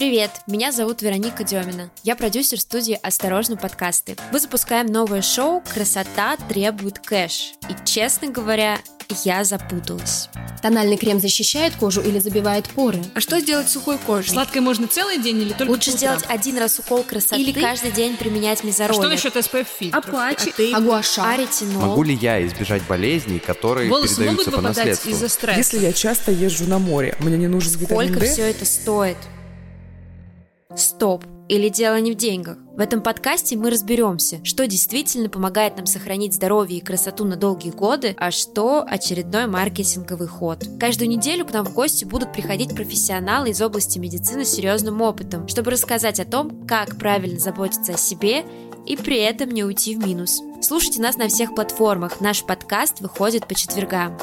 Привет, меня зовут Вероника Демина. Я продюсер студии «Осторожно, подкасты». Мы запускаем новое шоу «Красота требует кэш». И, честно говоря, я запуталась. Тональный крем защищает кожу или забивает поры? А что сделать с сухой кожей? Сладкой можно целый день или только лучше сделать один раз укол красоты или каждый день применять мезоролик? А что насчет SPF-фильтров? Апачи, агуаша, аретинол? Могу ли я избежать болезней, которые передаются по наследству? Из-за стресса? Если я часто езжу на море, мне не нужен витамин D? Сколько все это стоит? Стоп! Или дело не в деньгах? В этом подкасте мы разберемся, что действительно помогает нам сохранить здоровье и красоту на долгие годы, а что очередной маркетинговый ход. Каждую неделю к нам в гости будут приходить профессионалы из области медицины с серьезным опытом, чтобы рассказать о том, как правильно заботиться о себе и при этом не уйти в минус. Слушайте нас на всех платформах, наш подкаст выходит по четвергам.